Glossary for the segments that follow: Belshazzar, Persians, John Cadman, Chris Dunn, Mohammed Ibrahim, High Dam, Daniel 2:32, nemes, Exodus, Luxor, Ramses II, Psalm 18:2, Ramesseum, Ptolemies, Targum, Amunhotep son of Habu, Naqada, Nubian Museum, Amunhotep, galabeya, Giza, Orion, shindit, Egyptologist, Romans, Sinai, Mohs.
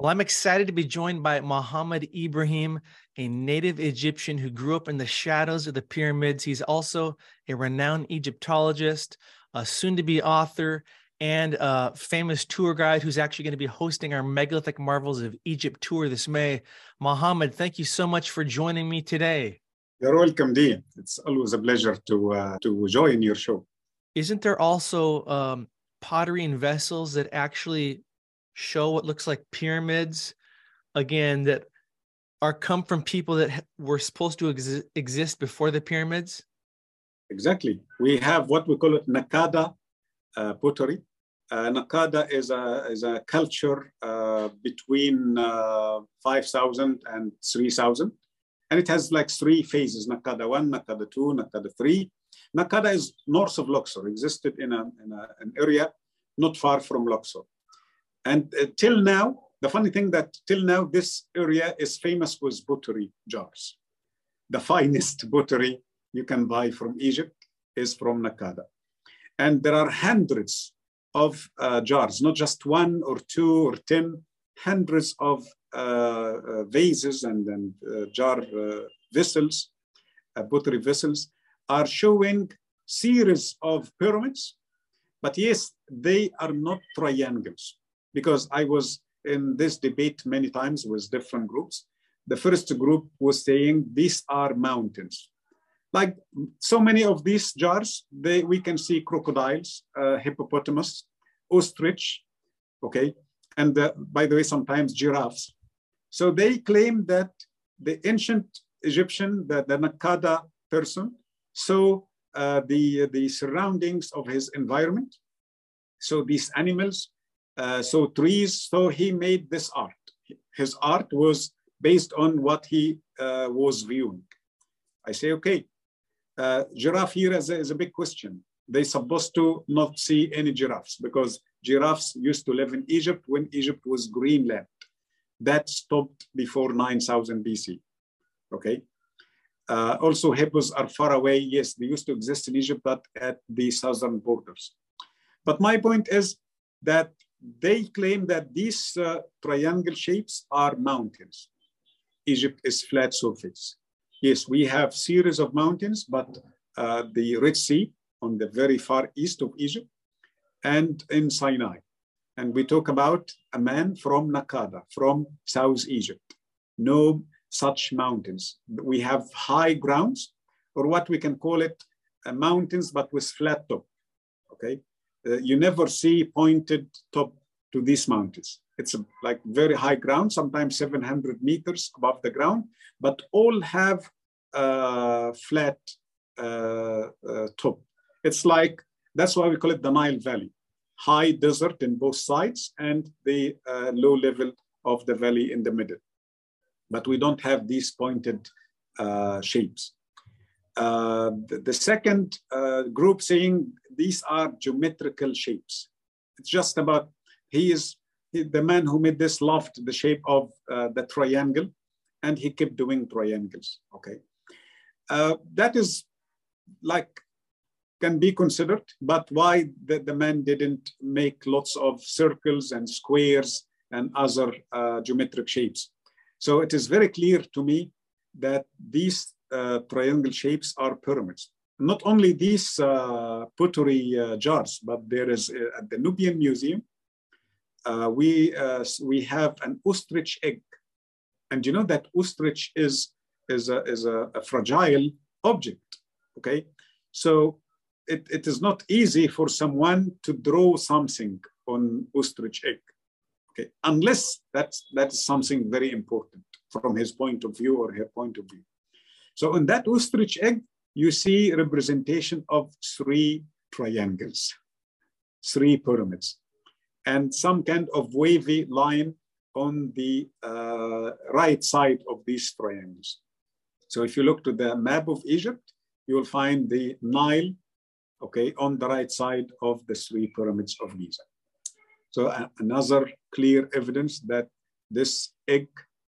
Well, I'm excited to be joined by Mohammed Ibrahim, a native Egyptian who grew up in the shadows of the pyramids. He's also a renowned Egyptologist, a soon-to-be author, and a famous tour guide who's actually going to be hosting our Megalithic Marvels of Egypt tour this May. Mohammed, thank you so much for joining me today. You're welcome, Dean. It's always a pleasure to join your show. Isn't there also pottery and vessels that actually show what looks like pyramids, again, that come from people that were supposed to exist before the pyramids? Exactly. We have what we call it Naqada pottery. Naqada is a culture between 5,000 and 3,000. And it has like three phases, Naqada 1, Naqada 2, Naqada 3. Naqada is north of Luxor, existed in an area not far from Luxor. And till now, the funny thing that till now, this area is famous with pottery jars. The finest pottery you can buy from Egypt is from Naqada. And there are hundreds of jars, not just one or two or 10, hundreds of vases and jar vessels, pottery vessels, are showing series of pyramids. But yes, they are not triangles. Because I was in this debate many times with different groups. The first group was saying, these are mountains. Like so many of these jars, we can see crocodiles, hippopotamus, ostrich, okay? And by the way, sometimes giraffes. So they claim that the ancient Egyptian, the Naqada person, saw the surroundings of his environment. So these animals, so trees, so he made this art. His art was based on what he was viewing. I say, okay, giraffe here is a big question. They're supposed to not see any giraffes because giraffes used to live in Egypt when Egypt was Greenland. That stopped before 9000 BC, okay? Also, hippos are far away. Yes, they used to exist in Egypt, but at the southern borders. But my point is that they claim that these triangle shapes are mountains. Egypt is flat surface. Yes, we have series of mountains, but the Red Sea on the very far east of Egypt and in Sinai. And we talk about a man from Naqada, from South Egypt. No such mountains. We have high grounds, or what we can call it mountains, but with flat top, okay? You never see pointed top to these mountains. It's like very high ground, sometimes 700 meters above the ground, but all have flat top. It's like, that's why we call it the Nile Valley. High desert in both sides and the low level of the valley in the middle. But we don't have these pointed shapes. The second group saying these are geometrical shapes. It's just about, the man who made this loved the shape of the triangle and he kept doing triangles, okay? That is like, can be considered, but why the man didn't make lots of circles and squares and other geometric shapes? So it is very clear to me that these triangle shapes are pyramids. Not only these pottery jars, but there is at the Nubian Museum, we have an ostrich egg. And you know that ostrich is a fragile object, okay? So it is not easy for someone to draw something on ostrich egg, okay? Unless that's something very important from his point of view or her point of view. So in that ostrich egg, you see representation of three triangles, three pyramids, and some kind of wavy line on the right side of these triangles. So if you look to the map of Egypt, you will find the Nile, okay, on the right side of the three pyramids of Giza. So another clear evidence that this egg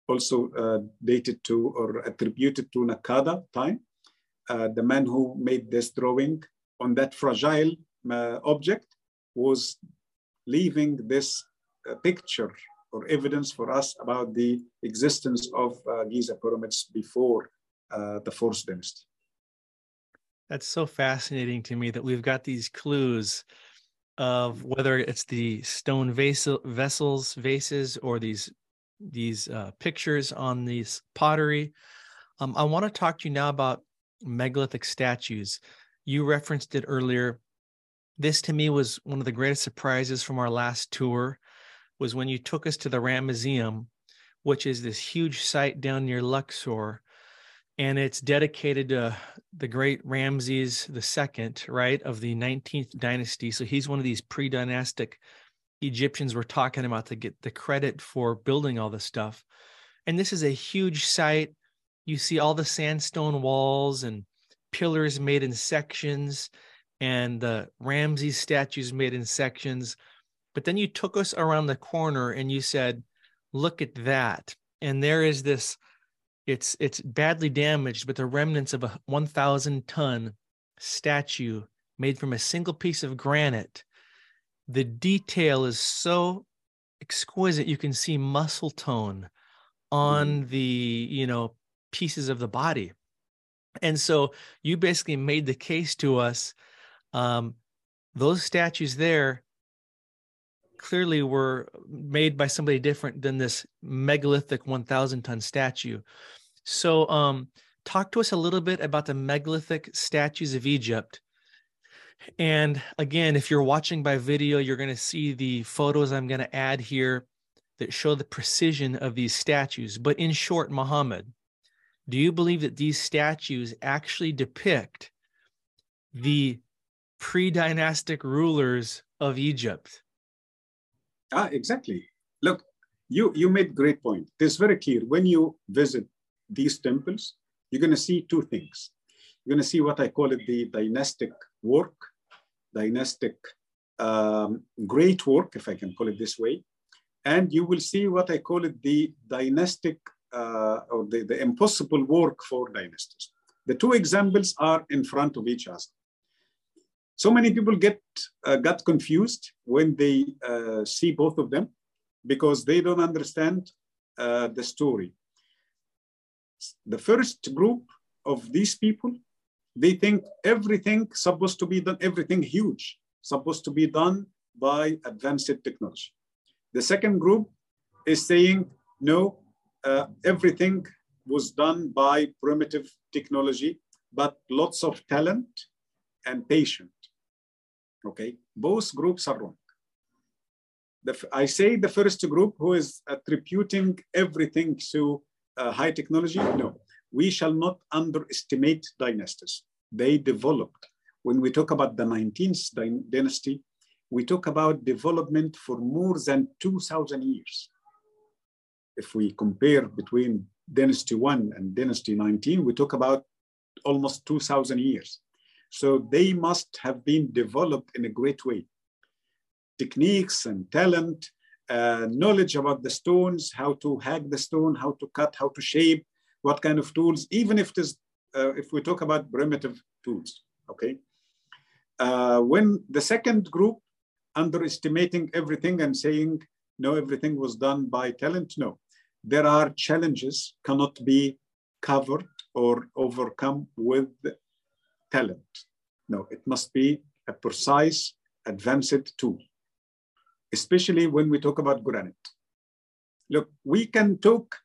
also dated to or attributed to Naqada time, the man who made this drawing on that fragile object was leaving this picture or evidence for us about the existence of Giza pyramids before the fourth dynasty. That's so fascinating to me that we've got these clues of whether it's the stone vases or these pictures on these pottery. I want to talk to you now about megalithic statues. You referenced it earlier. This to me was one of the greatest surprises from our last tour, was when you took us to the Ramesseum, which is this huge site down near Luxor, and it's dedicated to the great Ramses II, right, of the 19th dynasty. So he's one of these pre-dynastic Egyptians we're talking about to get the credit for building all this stuff. And this is a huge site. You see all the sandstone walls and pillars made in sections, and the Ramses statues made in sections. But then you took us around the corner and you said, look at that. And there is this, it's badly damaged, but the remnants of a 1,000-ton statue made from a single piece of granite. The detail is so exquisite. You can see muscle tone on the, you know, pieces of the body. And so you basically made the case to us, those statues there clearly were made by somebody different than this megalithic 1,000-ton statue. So talk to us a little bit about the megalithic statues of Egypt. And again, if you're watching by video, you're going to see the photos I'm going to add here that show the precision of these statues. But in short, Mohammed, do you believe that these statues actually depict the pre-dynastic rulers of Egypt? Ah, exactly. Look, you made great point. It's very clear. When you visit these temples, you're going to see two things. You're going to see what I call it the dynastic work, dynastic great work, if I can call it this way. And you will see what I call it the dynastic or the impossible work for dynasties. The two examples are in front of each other. So many people got confused when they see both of them because they don't understand the story. The first group of these people, they think everything supposed to be done, everything huge, supposed to be done by advanced technology. The second group is saying, no, everything was done by primitive technology, but lots of talent and patience. Okay, both groups are wrong. I say the first group who is attributing everything to high technology, no. We shall not underestimate dynasties. They developed. When we talk about the 19th dynasty, we talk about development for more than 2,000 years. If we compare between dynasty 1 and dynasty 19, we talk about almost 2,000 years. So they must have been developed in a great way. Techniques and talent, knowledge about the stones, how to hack the stone, how to cut, how to shape, what kind of tools, even if it is, if we talk about primitive tools, okay? When the second group underestimating everything and saying, no, everything was done by talent, no. There are challenges cannot be covered or overcome with talent. No, it must be a precise, advanced tool, especially when we talk about granite. Look, we can talk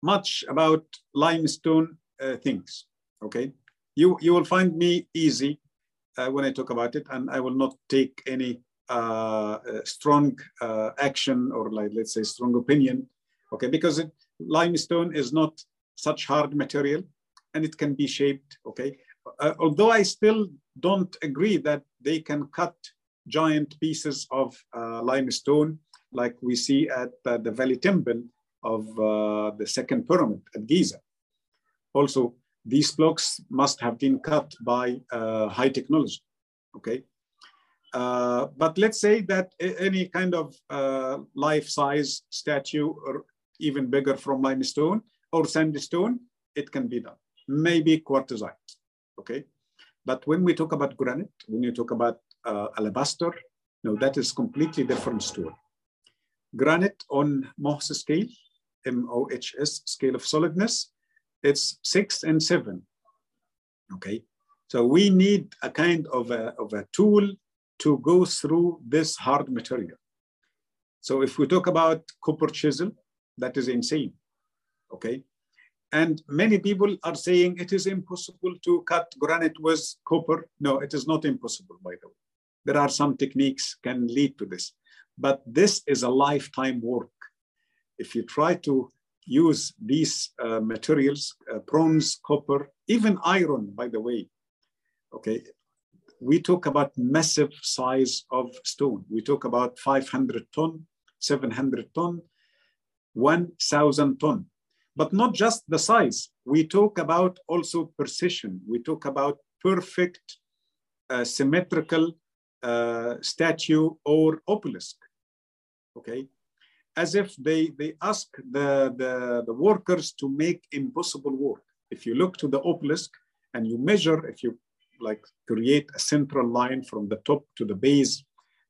much about limestone things, okay? You will find me easy when I talk about it, and I will not take any strong action or, like, let's say, strong opinion, okay? Because limestone is not such hard material, and it can be shaped, okay? Although I still don't agree that they can cut giant pieces of limestone like we see at the Valley Temple of the second pyramid at Giza. Also, these blocks must have been cut by high technology, okay? But let's say that any kind of life-size statue or even bigger from limestone or sandstone, it can be done, maybe quartzite. Okay, but when we talk about granite, when you talk about alabaster, no, that is completely different story. Granite on Mohs scale, M-O-H-S, scale of solidness, it's 6 and 7, okay? So we need a kind of a tool to go through this hard material. So if we talk about copper chisel, that is insane, okay? And many people are saying it is impossible to cut granite with copper. No, it is not impossible, by the way. There are some techniques can lead to this, but this is a lifetime work. If you try to use these materials, bronze, copper, even iron, by the way, okay, we talk about massive size of stone. We talk about 500 ton, 700 ton, 1,000 ton. But not just the size, we talk about also precision. We talk about perfect symmetrical statue or obelisk, okay? As if they ask the workers to make impossible work. If you look to the obelisk and you measure, if you like create a central line from the top to the base,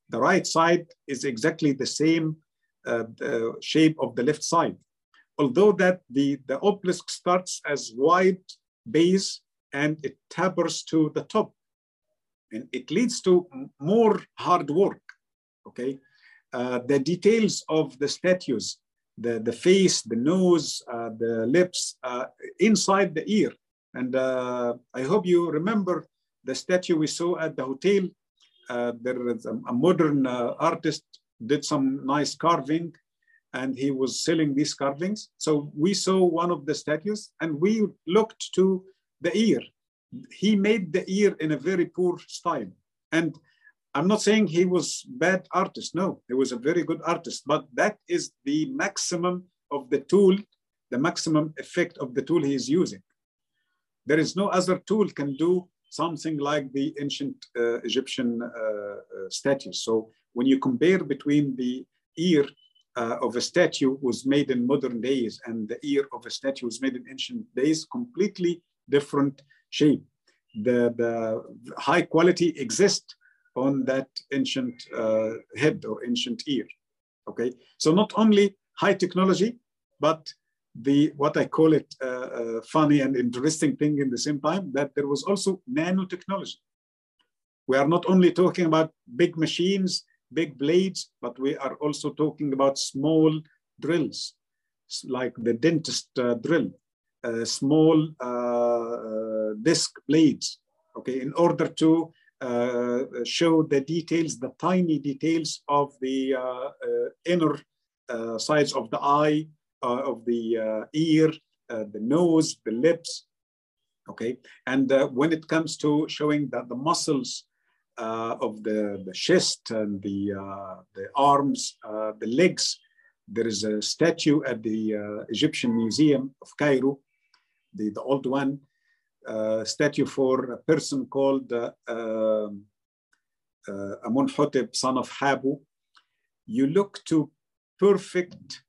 the right side is exactly the same the shape of the left side. Although that the obelisk starts as wide base and it tapers to the top. And it leads to more hard work, okay? The details of the statues, the face, the nose, the lips, inside the ear. And I hope you remember the statue we saw at the hotel. There is a modern artist did some nice carving and he was selling these carvings. So we saw one of the statues and we looked to the ear. He made the ear in a very poor style. And I'm not saying he was a bad artist. No, he was a very good artist, but that is the maximum of the tool, the maximum effect of the tool he is using. There is no other tool can do something like the ancient Egyptian statues. So when you compare between the ear of a statue was made in modern days and the ear of a statue was made in ancient days, completely different shape. The high quality exists on that ancient head or ancient ear, okay? So not only high technology, but the, what I call it funny and interesting thing in the same time, that there was also nanotechnology. We are not only talking about big machines, big blades, but we are also talking about small drills, like the dentist drill, small disc blades, okay, in order to show the details, the tiny details of the inner sides of the eye, of the ear, the nose, the lips, okay? And when it comes to showing that the muscles of the chest and the arms, the legs, there is a statue at the Egyptian Museum of Cairo, the old one, statue for a person called Amunhotep, son of Habu. You look to perfect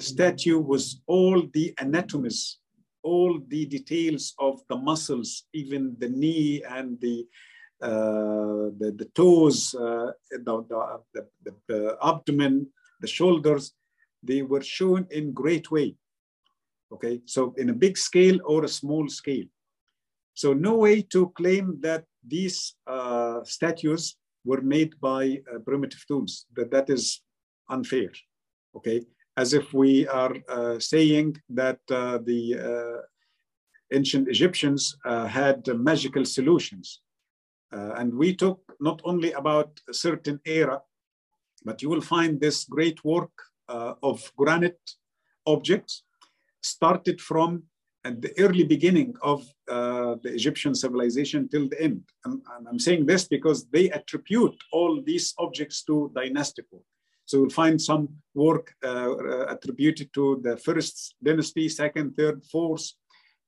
statue with all the anatomies, all the details of the muscles, even the knee and the toes, the abdomen, the shoulders. They were shown in great way. Okay, so in a big scale or a small scale. So no way to claim that these statues were made by primitive tools, that is unfair, okay? As if we are saying that the ancient Egyptians had magical solutions. And we talk not only about a certain era, but you will find this great work of granite objects, started from at the early beginning of the Egyptian civilization till the end. And I'm saying this because they attribute all these objects to dynastic work. So you'll find some work attributed to the first dynasty, second, third, fourth,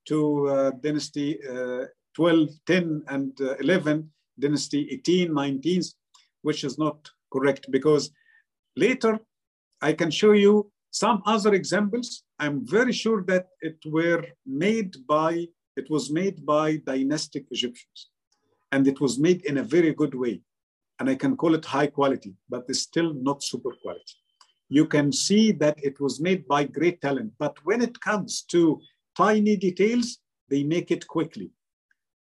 to dynasty 12, 10, and 11, dynasty 18, 19, which is not correct because later I can show you some other examples. I'm very sure that it was made by dynastic Egyptians, and it was made in a very good way. And I can call it high quality, but it's still not super quality. you can see that it was made by great talent. But when it comes to tiny details, they make it quickly.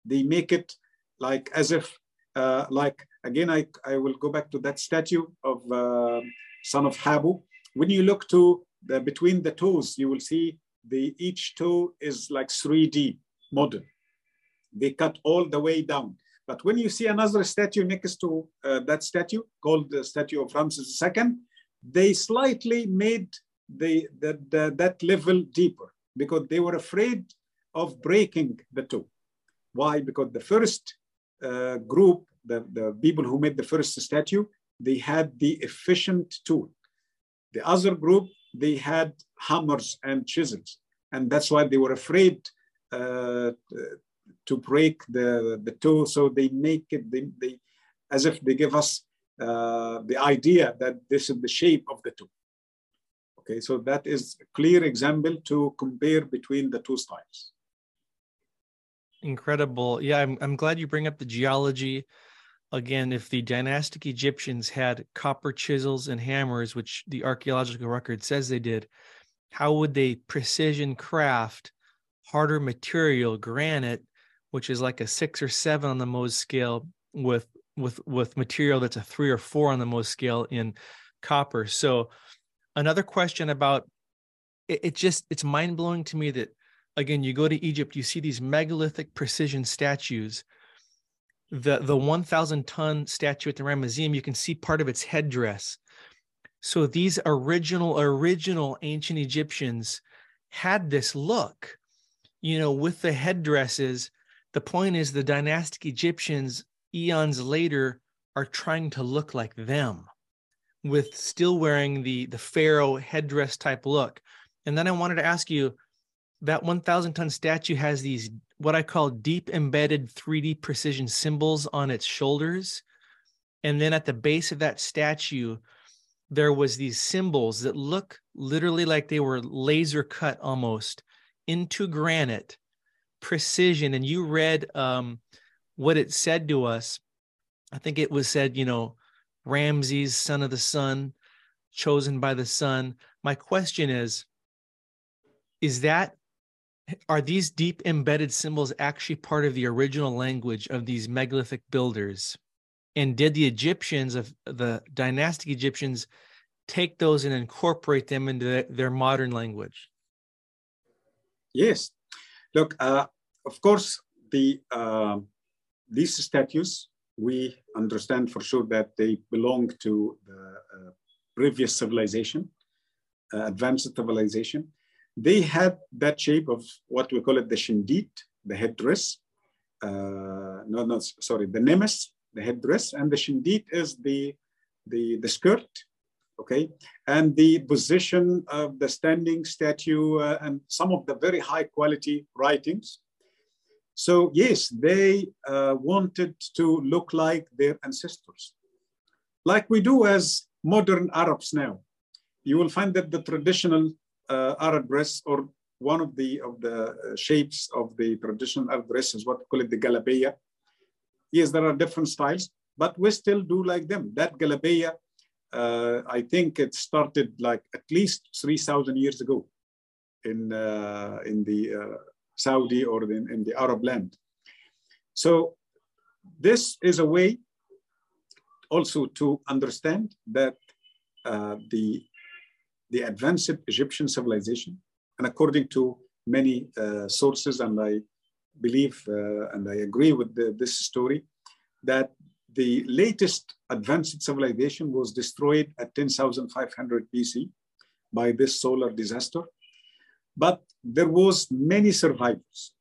They make it like as if, again, I will go back to that statue of son of Habu. When you look to the, between the toes, you will see the each toe is like 3D model. They cut all the way down. But when you see another statue next to that statue, called the statue of Ramses II, they slightly made that level deeper because they were afraid of breaking the toe. Why? Because the first group, the people who made the first statue, they had the efficient tool. The other group, they had hammers and chisels. And that's why they were afraid to break the toe. So they make it, they as if they give us the idea that this is the shape of the toe. Okay, so that is a clear example to compare between the two styles. Incredible. Yeah, I'm glad you bring up the geology. Again, if the dynastic Egyptians had copper chisels and hammers, which the archaeological record says they did, how would they precision craft harder material, granite, which is like a 6 or 7 on the Mohs scale, with material that's a 3 or 4 on the Mohs scale in copper? So another question about, it's mind-blowing to me that, again, you go to Egypt, you see these megalithic precision statues. The 1,000-ton statue at the Ramesseum, you can see part of its headdress. So these original ancient Egyptians had this look, you know, with the headdresses. The point is the dynastic Egyptians eons later are trying to look like them with still wearing the pharaoh headdress type look. And then I wanted to ask you, that 1,000-ton statue has these what I call deep embedded 3D precision symbols on its shoulders. And then at the base of that statue, there was these symbols that look literally like they were laser cut almost into granite, precision. And you read what it said to us. I think it was said, you know, Ramses, son of the sun, chosen by the sun. My question is that, are these deep embedded symbols actually part of the original language of these megalithic builders? And did the Egyptians, of the dynastic Egyptians, take those and incorporate them into their modern language? Yes. Look, of course, these statues, we understand for sure that they belong to the previous civilization, advanced civilization. They had that shape of what we call it the shindit, the headdress. The nemes, the headdress, and the shindit is the skirt, okay? And the position of the standing statue and some of the very high quality writings. So yes, they wanted to look like their ancestors. Like we do as modern Arabs now. You will find that the traditional Arab dress, or one of the shapes of the traditional Arab dress, is what we call it the galabeya. Yes, there are different styles, but we still do like them. That galabeya, I think it started like at least 3,000 years ago in the Saudi or in the Arab land. So this is a way also to understand that the advanced Egyptian civilization, and according to many sources, and I believe and I agree with this story, that the latest advanced civilization was destroyed at 10,500 BC by this solar disaster. But there was many survivors,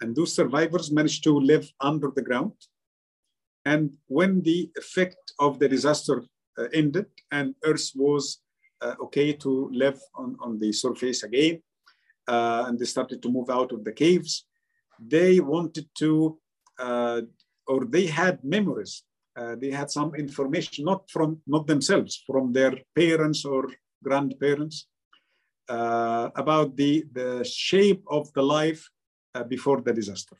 and those survivors managed to live under the ground. And when the effect of the disaster ended and Earth was okay to live on the surface again, and they started to move out of the caves, they wanted to, or they had memories, they had some information, not themselves, from their parents or grandparents, about the shape of the life before the disaster.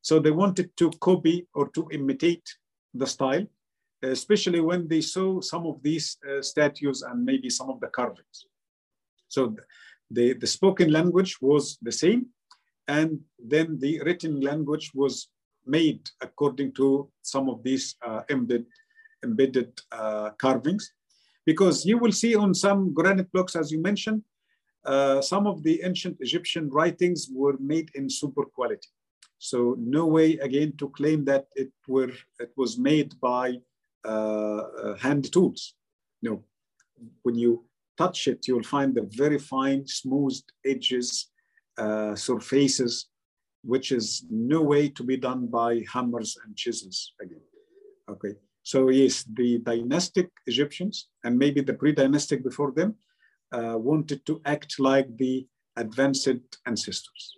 So they wanted to copy or to imitate the style, especially when they saw some of these statues and maybe some of the carvings. So the spoken language was the same, and then the written language was made according to some of these embedded carvings. Because you will see on some granite blocks, as you mentioned, some of the ancient Egyptian writings were made in super quality. So no way again to claim that it was made by hand tools. No, when you touch it, you'll find the very fine, smooth edges, surfaces, which is no way to be done by hammers and chisels again. Okay, so yes, the dynastic Egyptians, and maybe the pre-dynastic before them, wanted to act like the advanced ancestors.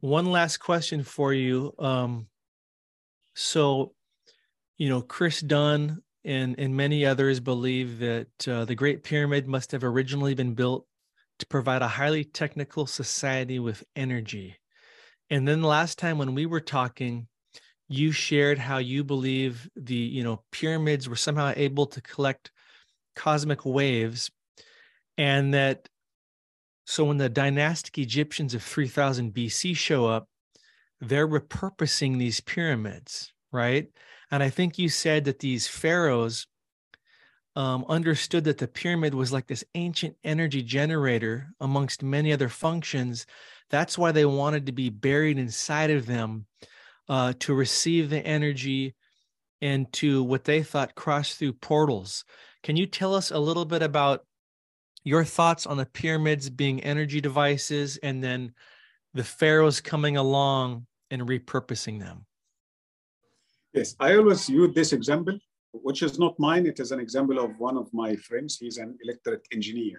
One last question for you. So, you know, Chris Dunn and many others believe that the Great Pyramid must have originally been built to provide a highly technical society with energy. And then last time when we were talking, you shared how you believe the, you know, pyramids were somehow able to collect cosmic waves, and that so when the dynastic Egyptians of 3000 BC show up, they're repurposing these pyramids, right? And I think you said that these pharaohs understood that the pyramid was like this ancient energy generator amongst many other functions. That's why they wanted to be buried inside of them to receive the energy and to what they thought crossed through portals. Can you tell us a little bit about your thoughts on the pyramids being energy devices and then the pharaohs coming along and repurposing them? Yes, I always use this example, which is not mine. It is an example of one of my friends. He's an electric engineer.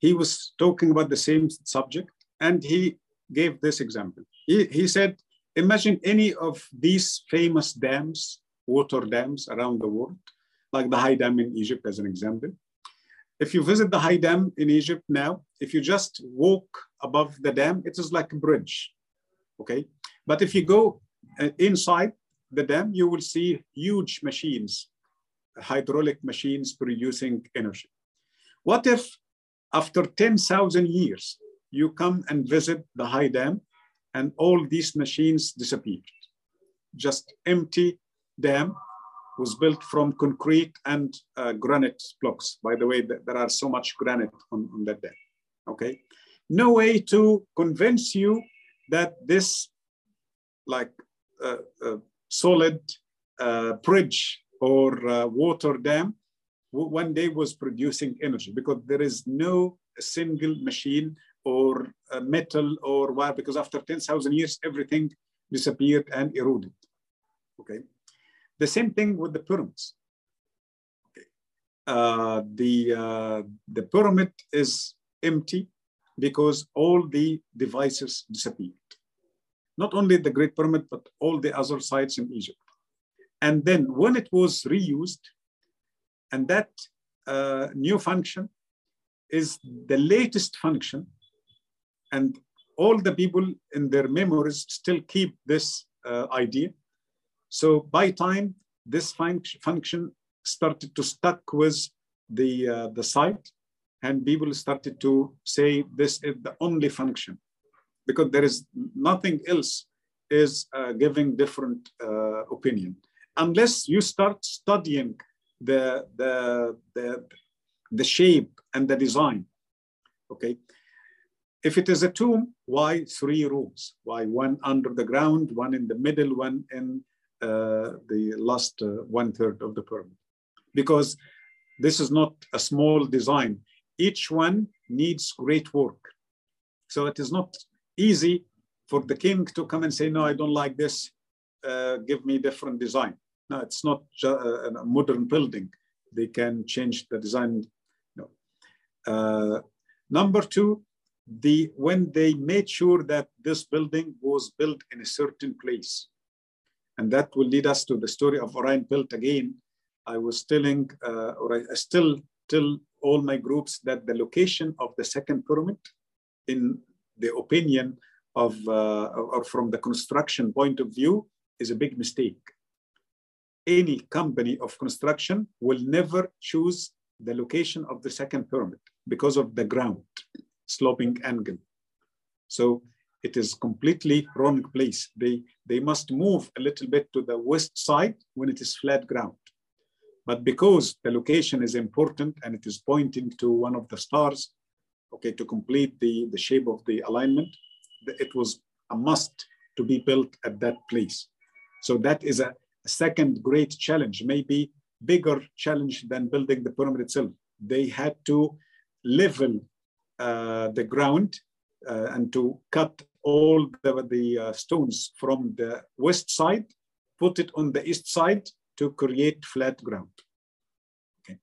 He was talking about the same subject, and he gave this example. He said, imagine any of these famous dams, water dams around the world, like the High Dam in Egypt as an example. If you visit the High Dam in Egypt now, if you just walk above the dam, it is like a bridge, okay? But if you go inside the dam, you will see huge machines, hydraulic machines producing energy. What if after 10,000 years, you come and visit the High Dam and all these machines disappeared? Just empty dam was built from concrete and granite blocks. By the way, there are so much granite on that dam, okay? No way to convince you that this like solid bridge or water dam one day was producing energy, because there is no single machine or metal or wire, because after 10,000 years, everything disappeared and eroded, okay? The same thing with the pyramids. Okay. The pyramid is empty because all the devices disappeared. Not only the Great Pyramid, but all the other sites in Egypt. And then when it was reused, and that new function is the latest function, and all the people in their memories still keep this idea. So by time, this function started to stuck with the site, and people started to say this is the only function, because there is nothing else is giving different opinion. Unless you start studying the shape and the design, okay? If it is a tomb, why three rooms? Why one under the ground, one in the middle, one in the last one-third of the pyramid? Because this is not a small design. Each one needs great work. So it is not easy for the king to come and say, no, I don't like this, give me different design. No, it's not a modern building. They can change the design. No. Number two, when they made sure that this building was built in a certain place. And that will lead us to the story of Orion built again. I was telling, or I still tell all my groups, that the location of the second pyramid, in the opinion of, or from the construction point of view, is a big mistake. Any company of construction will never choose the location of the second pyramid because of the ground, sloping angle. So it is completely wrong place. They must move a little bit to the west side when it is flat ground. But because the location is important and it is pointing to one of the stars, okay, to complete the shape of the alignment, it was a must to be built at that place. So that is a second great challenge, maybe bigger challenge than building the pyramid itself. They had to level the ground and to cut all the stones from the west side, put it on the east side to create flat ground. Okay.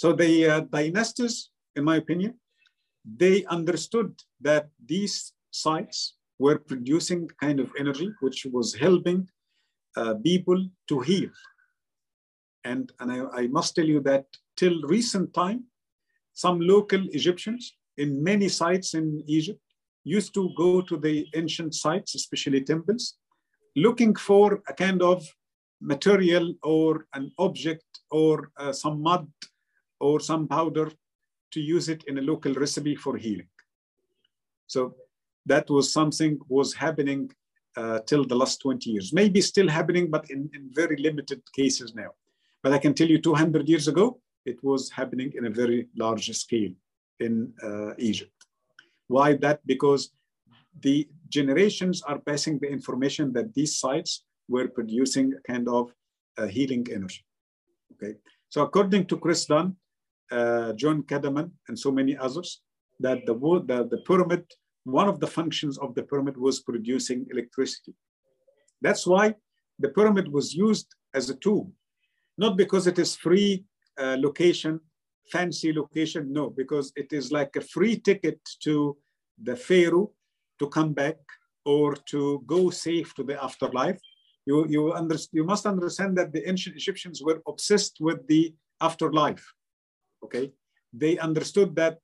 So the dynasties, in my opinion, they understood that these sites were producing kind of energy which was helping people to heal. And I must tell you that till recent time, some local Egyptians in many sites in Egypt used to go to the ancient sites, especially temples, looking for a kind of material or an object or some mud or some powder to use it in a local recipe for healing. So that was something was happening till the last 20 years, maybe still happening, but in very limited cases now. But I can tell you 200 years ago, it was happening in a very large scale in Egypt. Why that? Because the generations are passing the information that these sites were producing a kind of healing energy. Okay, so according to Chris Dunn, John Cadman, and so many others, that the pyramid, one of the functions of the pyramid was producing electricity. That's why the pyramid was used as a tomb, not because it is free location, fancy location, no, because it is like a free ticket to the pharaoh to come back or to go safe to the afterlife. You must understand that the ancient Egyptians were obsessed with the afterlife, okay? They understood that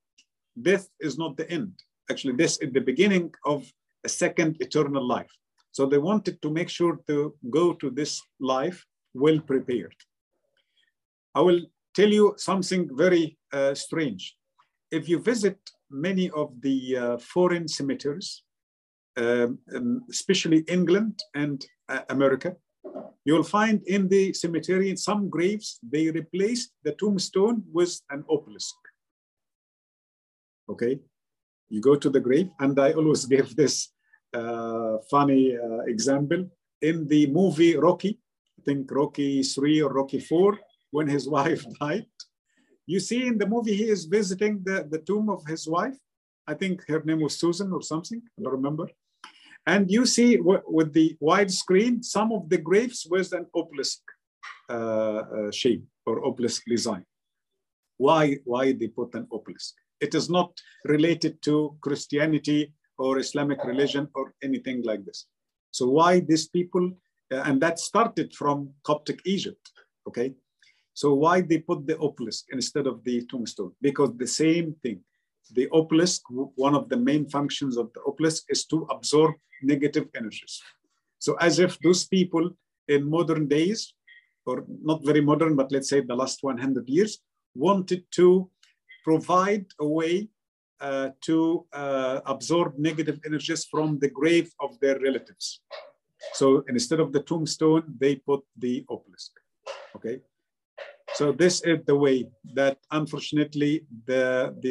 death is not the end. Actually, this is the beginning of a second eternal life. So they wanted to make sure to go to this life well prepared. I will tell you something very strange. If you visit many of the foreign cemeteries, especially England and America, you'll find in the cemetery, in some graves, they replaced the tombstone with an obelisk. Okay, you go to the grave, and I always give this funny example. In the movie Rocky, I think Rocky 3 or Rocky 4, when his wife died, you see in the movie, he is visiting the tomb of his wife. I think her name was Susan or something, I don't remember. And you see with the wide screen, some of the graves was an obelisk shape or obelisk design. Why they put an obelisk? It is not related to Christianity or Islamic religion or anything like this. So why these people, and that started from Coptic Egypt, okay? So why they put the obelisk instead of the tombstone? Because the same thing. The obelisk, one of the main functions of the obelisk is to absorb negative energies. So as if those people in modern days, or not very modern, but let's say the last 100 years, wanted to provide a way to absorb negative energies from the grave of their relatives. So instead of the tombstone, they put the obelisk, okay? So this is the way that, unfortunately, the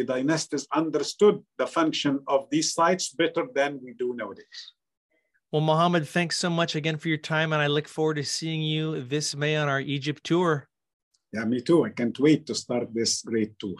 dynasties understood the function of these sites better than we do nowadays. Well, Mohammed, thanks so much again for your time, and I look forward to seeing you this May on our Egypt tour. Yeah, me too. I can't wait to start this great tour.